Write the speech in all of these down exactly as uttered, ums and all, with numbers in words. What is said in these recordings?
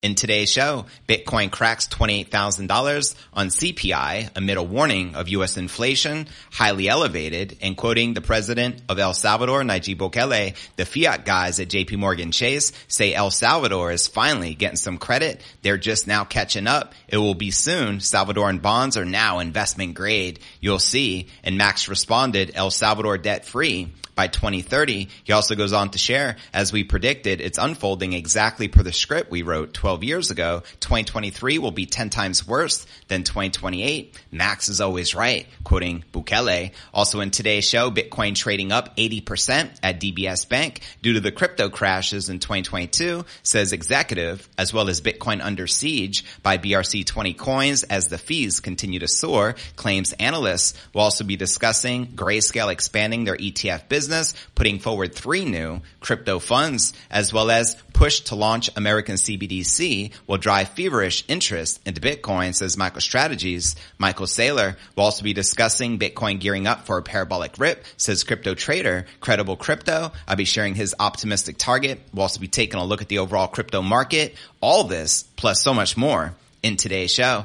In today's show, Bitcoin cracks twenty-eight thousand dollars on C P I amid a warning of U S inflation, highly elevated, and quoting the president of El Salvador, Nayib Bukele, the fiat guys at J P. Morgan Chase say El Salvador is finally getting some credit. They're just now catching up. It will be soon. Salvadoran bonds are now investment grade. You'll see. And Max responded, El Salvador debt-free by twenty thirty. He also goes on to share, as we predicted, it's unfolding exactly per the script we wrote twelve years ago. twenty twenty-three will be ten times worse than twenty twenty-eight. Max is always right, quoting Bukele. Also in today's show, Bitcoin trading up eighty percent at D B S Bank due to the crypto crashes in twenty twenty-two, says executive, as well as Bitcoin under siege by B R C twenty coins as the fees continue to soar, claims analysts. Will also be discussing Grayscale expanding their E T F business, putting forward three new crypto funds, as well as push to launch American C B D C will drive feverish interest into Bitcoin, says MicroStrategy's Michael Saylor. Will also be discussing Bitcoin gearing up for a parabolic rip, says crypto trader Credible Crypto. I'll be sharing his optimistic target. We'll also be taking a look at the overall crypto market. All this, plus so much more, in today's show.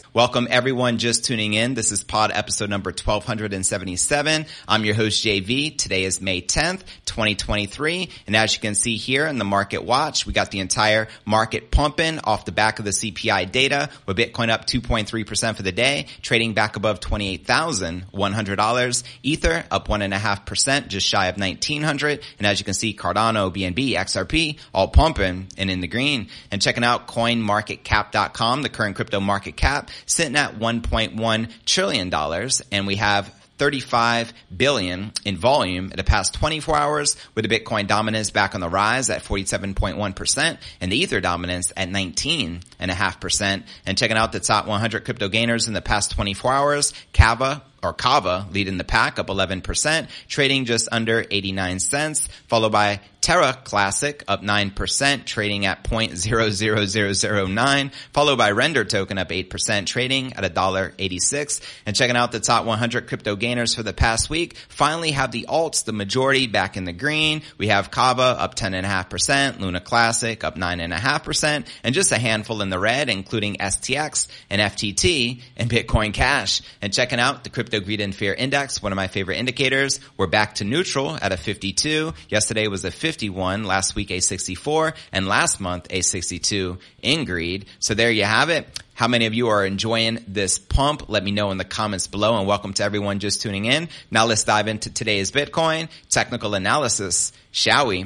Welcome everyone just tuning in. This is pod episode number twelve seventy-seven. I'm your host J V. Today is May tenth, twenty twenty-three. And as you can see here in the market watch, we got the entire market pumping off the back of the C P I data, with Bitcoin up two point three percent for the day, trading back above twenty-eight thousand one hundred dollars. Ether up one point five percent, just shy of nineteen hundred. And as you can see, Cardano, B N B, X R P, all pumping and in the green. And checking out coin market cap dot com, the current crypto market cap, sitting at one point one trillion dollars, and we have thirty-five billion in volume in the past twenty-four hours, with the Bitcoin dominance back on the rise at forty-seven point one percent and the Ether dominance at nineteen point five percent. And checking out the top one hundred crypto gainers in the past twenty-four hours, Kava or Kava leading the pack up eleven percent, trading just under eighty-nine cents, followed by Terra Classic up nine percent, trading at zero point zero zero zero zero nine, followed by Render Token up eight percent, trading at one dollar eighty-six. And checking out the top one hundred crypto gainers for the past week, finally have the alts, the majority, back in the green. We have Kava up ten point five percent, Luna Classic up nine point five percent, and just a handful in the red, including S T X and F T T and Bitcoin Cash. And checking out the crypto The Greed and Fear Index, one of my favorite indicators. We're back to neutral at a fifty-two. Yesterday was a fifty-one, last week a sixty-four, and last month a sixty-two in greed. So there you have it. How many of you are enjoying this pump? Let me know in the comments below, and welcome to everyone just tuning in. Now let's dive into today's Bitcoin technical analysis, shall we?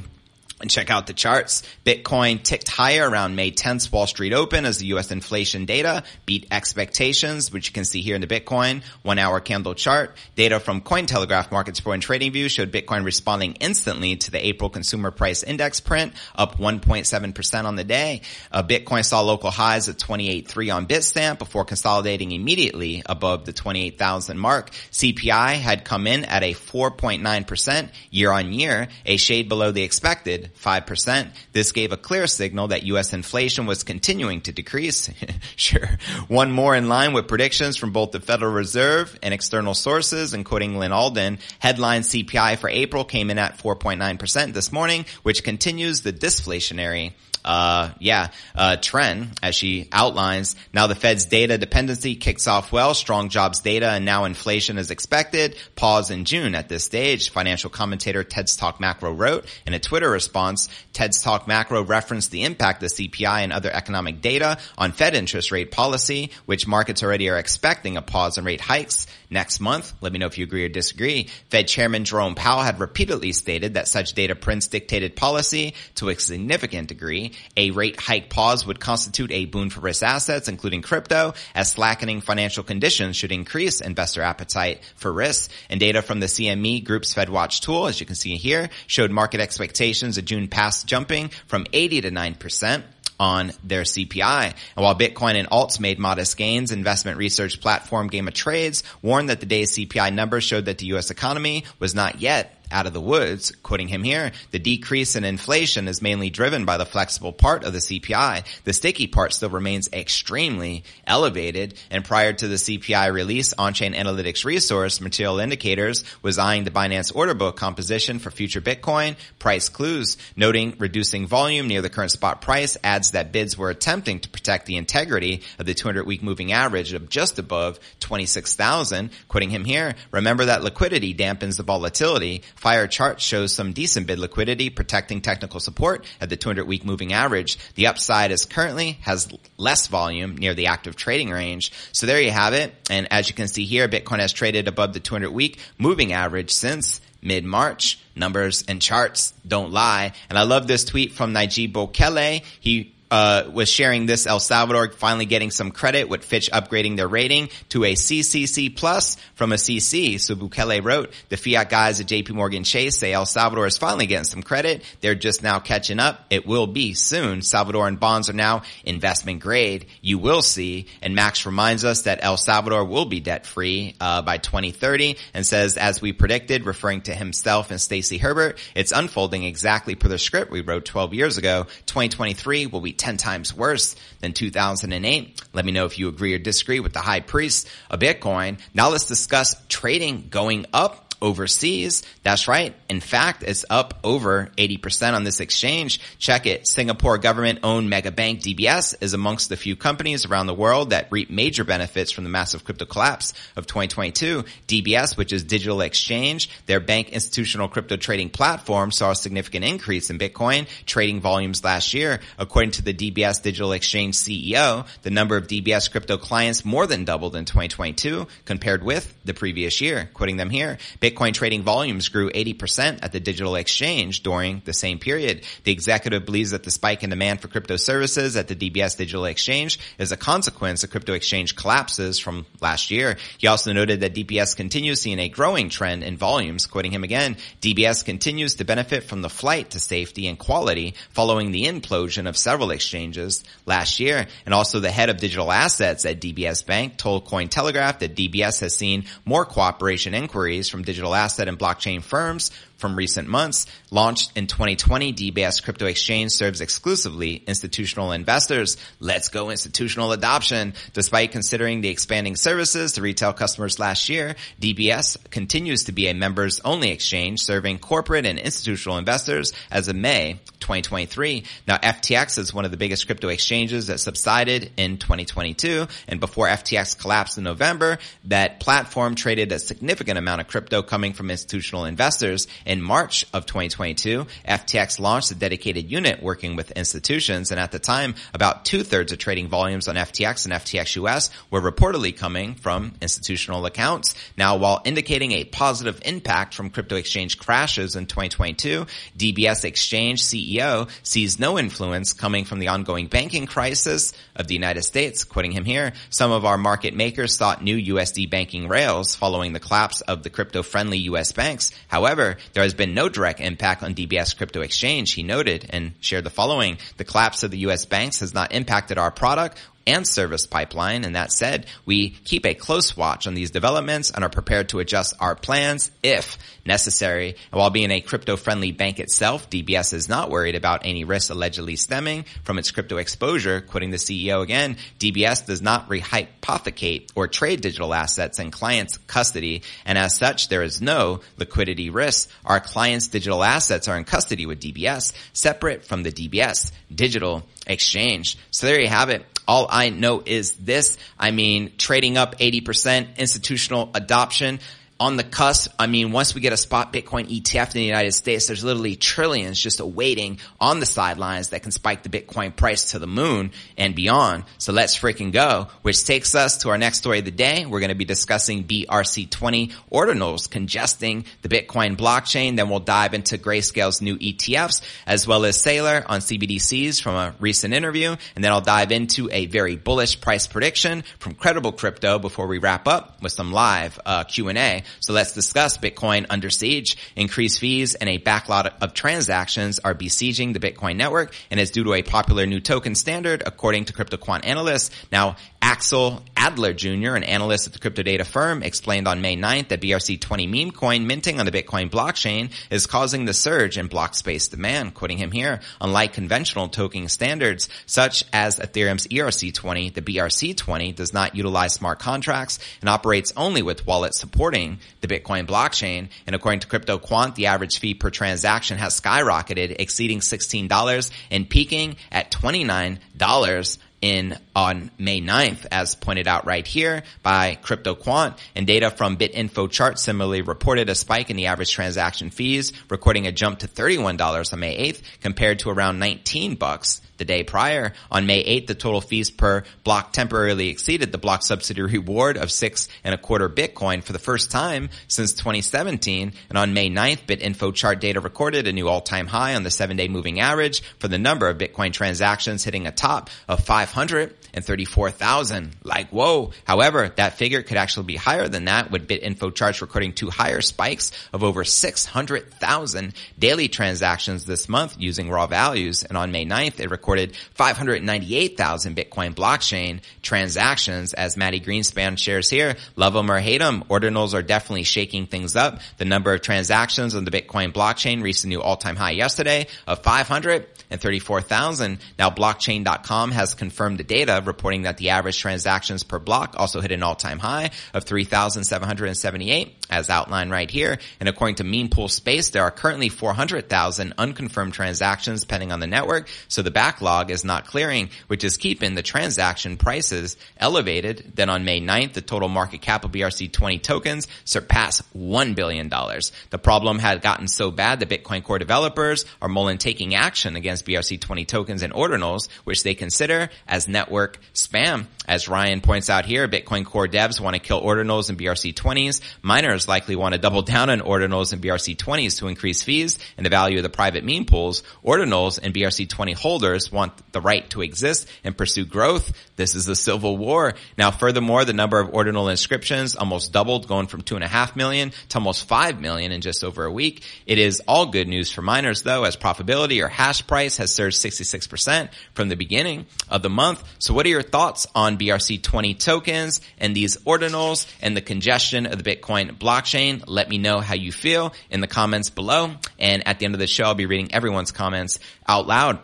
And check out the charts. Bitcoin ticked higher around May tenth's Wall Street Open as the U S inflation data beat expectations, which you can see here in the Bitcoin one-hour candle chart. Data from Coin Telegraph, Markets Pro, and Trading View showed Bitcoin responding instantly to the April Consumer Price Index print, up one point seven percent on the day. Uh, Bitcoin saw local highs at twenty-eight three on Bitstamp before consolidating immediately above the twenty-eight thousand mark. C P I had come in at a four point nine percent year-on-year, a shade below the expected five percent. This gave a clear signal that U S inflation was continuing to decrease. Sure. One more in line with predictions from both the Federal Reserve and external sources, including Lynn Alden. Headline C P I for April came in at four point nine percent this morning, which continues the disinflationary uh, yeah, uh, trend as she outlines. Now the Fed's data dependency kicks off well, strong jobs data, and now inflation is expected. Pause in June at this stage, financial commentator Ted's Talk Macro wrote. In a Twitter response, Ted's Talk Macro referenced the impact of C P I and other economic data on Fed interest rate policy, which markets already are expecting a pause in rate hikes next month. Let me know if you agree or disagree. Fed Chairman Jerome Powell had repeatedly stated that such data prints dictated policy to a significant degree. A rate hike pause would constitute a boon for risk assets, including crypto, as slackening financial conditions should increase investor appetite for risk. And data from the C M E Group's FedWatch tool, as you can see here, showed market expectations of June past jumping from eighty to nine percent. On their C P I. And while Bitcoin and alts made modest gains, investment research platform Game of Trades warned that the day's C P I numbers showed that the U S economy was not yet out of the woods. Quoting him here, the decrease in inflation is mainly driven by the flexible part of the C P I. The sticky part still remains extremely elevated, and prior to the C P I release, on-chain analytics resource Material Indicators was eyeing the Binance order book composition for future Bitcoin price clues, noting reducing volume near the current spot price adds that bids were attempting to protect the integrity of the two hundred week moving average of just above twenty-six thousand. Quoting him here, remember that liquidity dampens the volatility. Fire chart shows some decent bid liquidity protecting technical support at the two hundred week moving average. The upside is currently has less volume near the active trading range. So there you have it. And as you can see here, Bitcoin has traded above the two hundred week moving average since mid-March. Numbers and charts don't lie. And I love this tweet from Nayib Bukele. He Uh, was sharing this El Salvador finally getting some credit with Fitch upgrading their rating to a C C C plus from a C C. So Bukele wrote, the fiat guys at J P. Morgan Chase say El Salvador is finally getting some credit. They're just now catching up. It will be soon. Salvadoran bonds are now investment grade. You will see. And Max reminds us that El Salvador will be debt free, uh, by twenty thirty, and says, as we predicted, referring to himself and Stacey Herbert, it's unfolding exactly per the script we wrote twelve years ago. twenty twenty-three will be ten times worse than two thousand eight. Let me know if you agree or disagree with the high priest of Bitcoin. Now let's discuss trading going up overseas. That's right. In fact, it's up over eighty percent on this exchange. Check it. Singapore government-owned mega bank D B S is amongst the few companies around the world that reap major benefits from the massive crypto collapse of twenty twenty-two. D B S, which is Digital Exchange, their bank institutional crypto trading platform, saw a significant increase in Bitcoin trading volumes last year. According to the D B S Digital Exchange C E O, the number of D B S crypto clients more than doubled in twenty twenty-two compared with the previous year. Quoting them here, Bitcoin trading volumes grew eighty percent at the digital exchange during the same period. The executive believes that the spike in demand for crypto services at the D B S Digital Exchange is a consequence of crypto exchange collapses from last year. He also noted that D B S continues seeing a growing trend in volumes. Quoting him again, D B S continues to benefit from the flight to safety and quality following the implosion of several exchanges last year. And also the head of digital assets at D B S Bank told Coin Telegraph that D B S has seen more cooperation inquiries from digital digital asset and blockchain firms from recent months. Launched in twenty twenty, D B S Crypto Exchange serves exclusively institutional investors. Let's go institutional adoption. Despite considering the expanding services to retail customers last year, D B S continues to be a members-only exchange serving corporate and institutional investors as of May twenty twenty-three. Now, F T X is one of the biggest crypto exchanges that subsided in twenty twenty-two, and before F T X collapsed in November, that platform traded a significant amount of crypto coming from institutional investors. In March of twenty twenty-two, F T X launched a dedicated unit working with institutions, and at the time, about two-thirds of trading volumes on F T X and F T X U S were reportedly coming from institutional accounts. Now, while indicating a positive impact from crypto exchange crashes in twenty twenty-two, D B S Exchange C E O sees no influence coming from the ongoing banking crisis of the United States. Quoting him here, some of our market makers sought new U S D banking rails following the collapse of the crypto-friendly U S banks. However, there has been no direct impact on D B S Crypto Exchange, he noted, and shared the following. The collapse of the U S banks has not impacted our product and service pipeline. And that said, we keep a close watch on these developments and are prepared to adjust our plans if necessary. And while being a crypto-friendly bank itself, D B S is not worried about any risks allegedly stemming from its crypto exposure. Quoting the C E O again, D B S does not rehypothecate or trade digital assets in clients' custody, and as such, there is no liquidity risk. Our clients' digital assets are in custody with D B S, separate from the D B S Digital Exchange. So there you have it. All I know is this. I mean, trading up eighty percent, institutional adoption on the cusp. I mean, once we get a spot Bitcoin E T F in the United States, there's literally trillions just awaiting on the sidelines that can spike the Bitcoin price to the moon and beyond. So let's freaking go, which takes us to our next story of the day. We're going to be discussing B R C twenty ordinals congesting the Bitcoin blockchain. Then we'll dive into Grayscale's new E T Fs, as well as Saylor on C B D Cs from a recent interview. And then I'll dive into a very bullish price prediction from Credible Crypto before we wrap up with some live uh, Q and A. So let's discuss Bitcoin under siege. Increased fees and a backlog of transactions are besieging the Bitcoin network, and is due to a popular new token standard, according to CryptoQuant analysts. Now, Axel Adler Junior, an analyst at the crypto data firm, explained on May ninth that B R C twenty meme coin minting on the Bitcoin blockchain is causing the surge in block space demand. Quoting him here, unlike conventional token standards such as Ethereum's E R C twenty, the B R C twenty does not utilize smart contracts and operates only with wallets supporting the Bitcoin blockchain. And according to CryptoQuant, the average fee per transaction has skyrocketed, exceeding sixteen dollars and peaking at twenty-nine dollars in on May ninth, as pointed out right here by CryptoQuant. And data from BitInfoChart similarly reported a spike in the average transaction fees, recording a jump to thirty-one dollars on May eighth compared to around nineteen bucks the day prior. On May eighth, the total fees per block temporarily exceeded the block subsidy reward of six and a quarter Bitcoin for the first time since twenty seventeen. And on May ninth, BitInfoChart data recorded a new all-time high on the seven-day moving average for the number of Bitcoin transactions, hitting a top of five hundred thirty-four thousand. Like, whoa. However, that figure could actually be higher than that, with BitInfoChart recording two higher spikes of over six hundred thousand daily transactions this month using raw values. And on May ninth, it recorded recorded five hundred ninety-eight thousand Bitcoin blockchain transactions. As Maddie Greenspan shares here, love them or hate them, ordinals are definitely shaking things up. The number of transactions on the Bitcoin blockchain reached a new all-time high yesterday of five hundred thirty-four thousand. Now, blockchain dot com has confirmed the data, reporting that the average transactions per block also hit an all-time high of three thousand seven hundred seventy-eight, as outlined right here. And according to Mempool Space, there are currently four hundred thousand unconfirmed transactions pending on the network, so the back backlog is not clearing, which is keeping the transaction prices elevated. Then on May ninth, the total market cap of B R C twenty tokens surpassed one billion dollars. The problem had gotten so bad that Bitcoin core developers are mulling taking action against B R C twenty tokens and ordinals, which they consider as network spam. As Ryan points out here, Bitcoin core devs want to kill ordinals and B R C twenties. Miners likely want to double down on ordinals and B R C twenties to increase fees and the value of the private meme pools. Ordinals and B R C twenty holders want the right to exist and pursue growth. This is a civil war. Now, furthermore, the number of ordinal inscriptions almost doubled, going from two and a half million to almost five million in just over a week. It is all good news for miners, though, as profitability or hash price has surged sixty-six percent from the beginning of the month. So what are your thoughts on B R C twenty tokens and these ordinals and the congestion of the Bitcoin blockchain? Let me know how you feel in the comments below. And at the end of the show, I'll be reading everyone's comments out loud.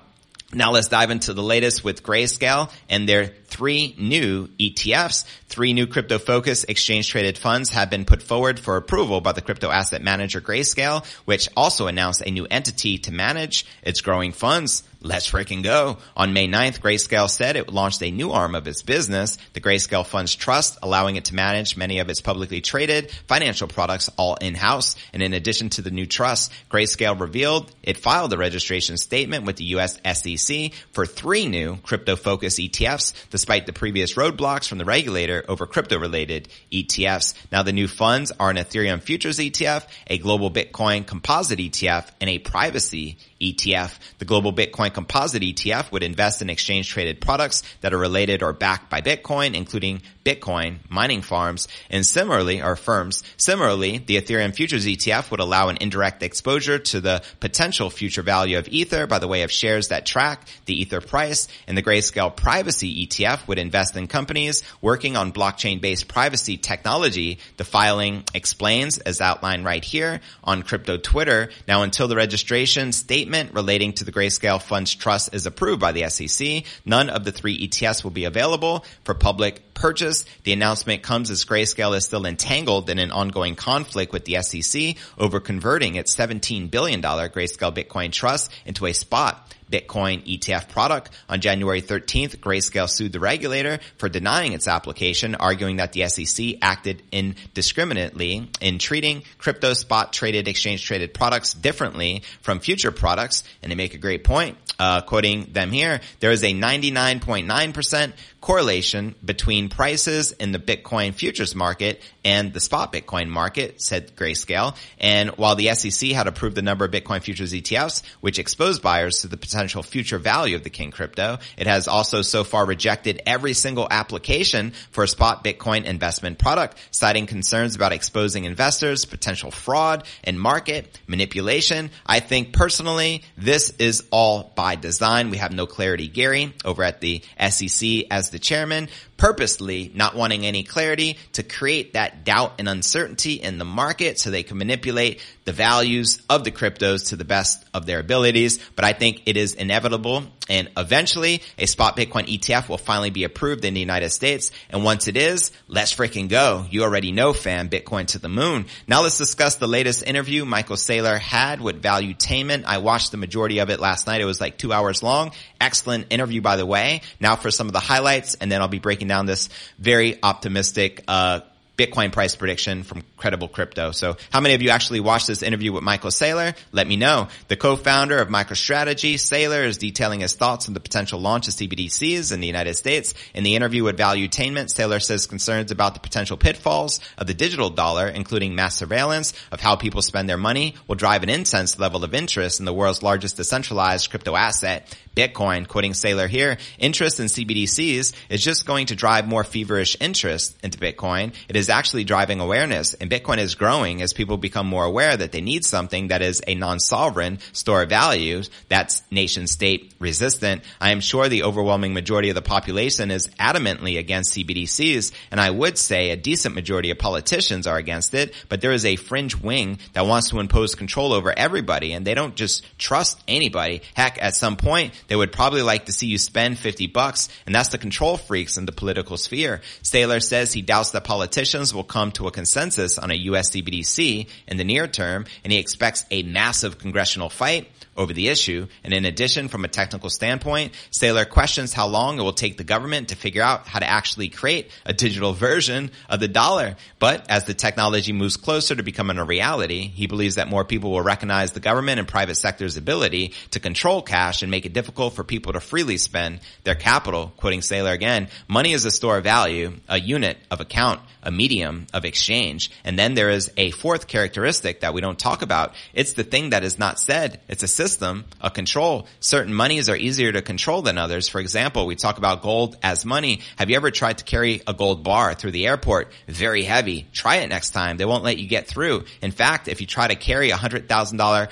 Now let's dive into the latest with Grayscale and their three new E T Fs. Three new crypto-focused exchange-traded funds have been put forward for approval by the crypto asset manager Grayscale, which also announced a new entity to manage its growing funds. Let's freaking go. On May ninth, Grayscale said it launched a new arm of its business, the Grayscale Funds Trust, allowing it to manage many of its publicly traded financial products all in-house. And in addition to the new trust, Grayscale revealed it filed a registration statement with the U S S E C for three new crypto-focused E T Fs, despite the previous roadblocks from the regulator over crypto-related E T Fs. Now, the new funds are an Ethereum futures E T F, a global Bitcoin composite E T F, and a privacy E T F. The global Bitcoin Bitcoin Composite E T F would invest in exchange-traded products that are related or backed by Bitcoin, including Bitcoin mining farms and similarly, or firms. Similarly, the Ethereum Futures E T F would allow an indirect exposure to the potential future value of Ether by the way of shares that track the Ether price, and the Grayscale Privacy E T F would invest in companies working on blockchain-based privacy technology. The filing explains, as outlined right here, on Crypto Twitter. Now, until the registration statement relating to the Grayscale Funds Trust is approved by the S E C, none of the three E T Fs will be available for public purchase. The announcement comes as Grayscale is still entangled in an ongoing conflict with the S E C over converting its seventeen billion dollars Grayscale Bitcoin Trust into a spot Bitcoin E T F product. On January thirteenth, Grayscale sued the regulator for denying its application, arguing that the S E C acted indiscriminately in treating crypto spot traded, exchange traded products differently from future products. And they make a great point, uh, quoting them here, there is a ninety-nine point nine percent correlation between prices in the Bitcoin futures market and the spot Bitcoin market, said Grayscale. And while the S E C had approved the number of Bitcoin futures E T Fs, which exposed buyers to the potential future value of the king crypto, it has also so far rejected every single application for a spot Bitcoin investment product, citing concerns about exposing investors, potential fraud, and market manipulation. I think personally, this is all by design. We have no clarity, Gary, over at the S E C as the chairman, purposely not wanting any clarity to create that doubt and uncertainty in the market so they can manipulate the values of the cryptos to the best of their abilities. But I think it is inevitable, and eventually a spot Bitcoin E T F will finally be approved in the United States. And once it is, let's freaking go. You already know, fam, Bitcoin to the moon. Now let's discuss the latest interview Michael Saylor had with Valuetainment. I watched the majority of it last night. It was like two hours long. Excellent interview, by the way. Now for some of the highlights, and then I'll be breaking down this very optimistic uh Bitcoin price prediction from Credible Crypto. So how many of you actually watched this interview with Michael Saylor? Let me know. The co-founder of MicroStrategy, Saylor, is detailing his thoughts on the potential launch of C B D Cs in the United States. In the interview with Valuetainment, Saylor says concerns about the potential pitfalls of the digital dollar, including mass surveillance of how people spend their money, will drive an intense level of interest in the world's largest decentralized crypto asset, Bitcoin. Quoting Saylor here, interest in C B D Cs is just going to drive more feverish interest into Bitcoin. It is actually driving awareness, and Bitcoin is growing as people become more aware that they need something that is a non-sovereign store of values that's nation-state resistant. I am sure the overwhelming majority of the population is adamantly against C B D Cs, and I would say a decent majority of politicians are against it, but there is a fringe wing that wants to impose control over everybody, and they don't just trust anybody. Heck, at some point, they would probably like to see you spend fifty bucks, and that's the control freaks in the political sphere. Saylor says he doubts that politicians will come to a consensus on a U S C B D C in the near term, and he expects a massive congressional fight over the issue. And in addition, from a technical standpoint, Saylor questions how long it will take the government to figure out how to actually create a digital version of the dollar. But as the technology moves closer to becoming a reality, he believes that more people will recognize the government and private sector's ability to control cash and make it difficult for people to freely spend their capital. Quoting Saylor again, money is a store of value, a unit of account, a medium of exchange. And then there is a fourth characteristic that we don't talk about. It's the thing that is not said. It's a system, a control. Certain monies are easier to control than others. For example, we talk about gold as money. Have you ever tried to carry a gold bar through the airport? Very heavy. Try it next time. They won't let you get through. In fact, if you try to carry a hundred thousand dollar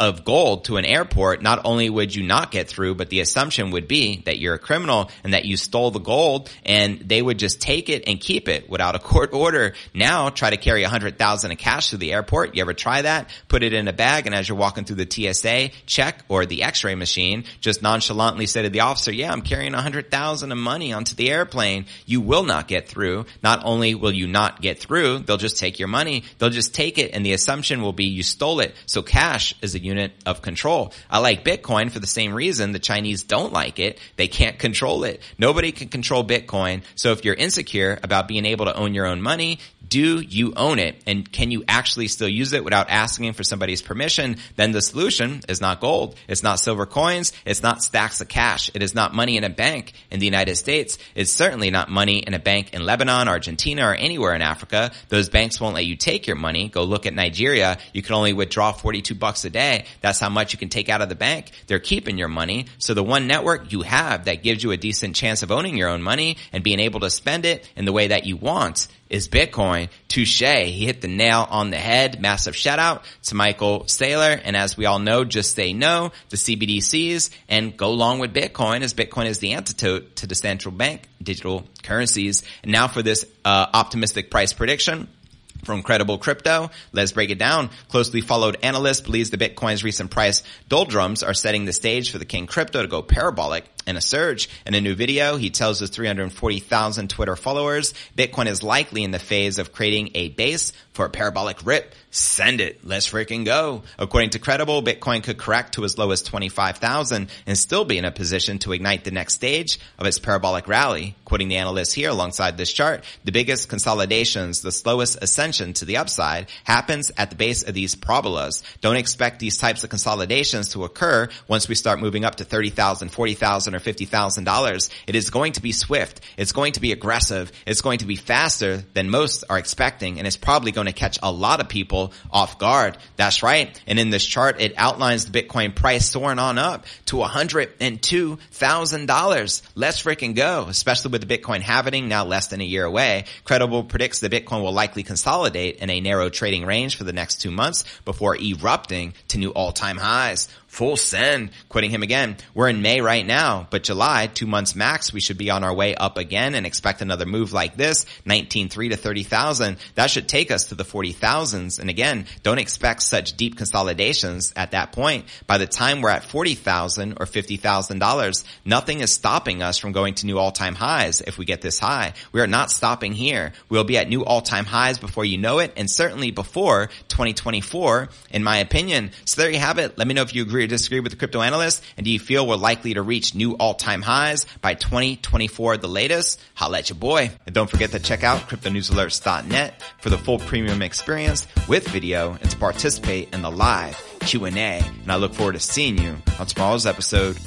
of gold to an airport, not only would you not get through, but the assumption would be that you're a criminal and that you stole the gold, and they would just take it and keep it without a court order. Now try to carry a hundred thousand of cash through the airport. You ever try that? Put it in a bag, and as you're walking through the T S A check or the x-ray machine, just nonchalantly say to the officer, yeah, I'm carrying a hundred thousand of money onto the airplane. You will not get through. Not only will you not get through, they'll just take your money. They'll just take it, and the assumption will be you stole it. So cash is a unit of control. I like Bitcoin for the same reason the Chinese don't like it. They can't control it. Nobody can control Bitcoin. So if you're insecure about being able to own your own money, do you own it? And can you actually still use it without asking for somebody's permission? Then the solution is not gold. It's not silver coins. It's not stacks of cash. It is not money in a bank in the United States. It's certainly not money in a bank in Lebanon, Argentina, or anywhere in Africa. Those banks won't let you take your money. Go look at Nigeria. You can only withdraw forty-two bucks a day. That's how much you can take out of the bank. They're keeping your money. So the one network you have that gives you a decent chance of owning your own money and being able to spend it in the way that you want is Bitcoin. Touche. He hit the nail on the head. Massive shout out to Michael Saylor. And as we all know, just say no to C B D Cs and go along with Bitcoin, as Bitcoin is the antidote to the central bank digital currencies. And now for this uh, optimistic price prediction from Credible Crypto. Let's break it down. Closely followed analyst believes the Bitcoin's recent price doldrums are setting the stage for the King Crypto to go parabolic and a surge. In a new video, he tells his three hundred forty thousand Twitter followers Bitcoin is likely in the phase of creating a base for a parabolic rip. Send it. Let's freaking go. According to Credible, Bitcoin could correct to as low as twenty-five thousand and still be in a position to ignite the next stage of its parabolic rally. Quoting the analyst here alongside this chart, the biggest consolidations, the slowest ascension to the upside happens at the base of these parabolas. Don't expect these types of consolidations to occur once we start moving up to thirty thousand, forty thousand, or fifty thousand dollars. It is going to be swift. It's going to be aggressive. It's going to be faster than most are expecting, and it's probably going to catch a lot of people off guard. That's right. And in this chart, it outlines the Bitcoin price soaring on up to one hundred two thousand dollars. Let's freaking go, especially with the Bitcoin halving now less than a year away. Credible predicts that Bitcoin will likely consolidate in a narrow trading range for the next two months before erupting to new all-time highs. Full send. Quoting him again, we're in May right now, but July, two months max, we should be on our way up again and expect another move like this, nineteen three to thirty thousand. That should take us to the forty thousands. And again, don't expect such deep consolidations at that point. By the time we're at forty thousand or fifty thousand dollars, nothing is stopping us from going to new all-time highs if we get this high. We are not stopping here. We'll be at new all-time highs before you know it, and certainly before twenty twenty-four, in my opinion. So there you have it. Let me know if you agree or disagree with the crypto analyst, and do you feel we're likely to reach new all-time highs by twenty twenty-four the latest? Holla at your boy. And don't forget to check out crypto news alerts dot net for the full premium experience with video and to participate in the live Q and A. And I look forward to seeing you on tomorrow's episode.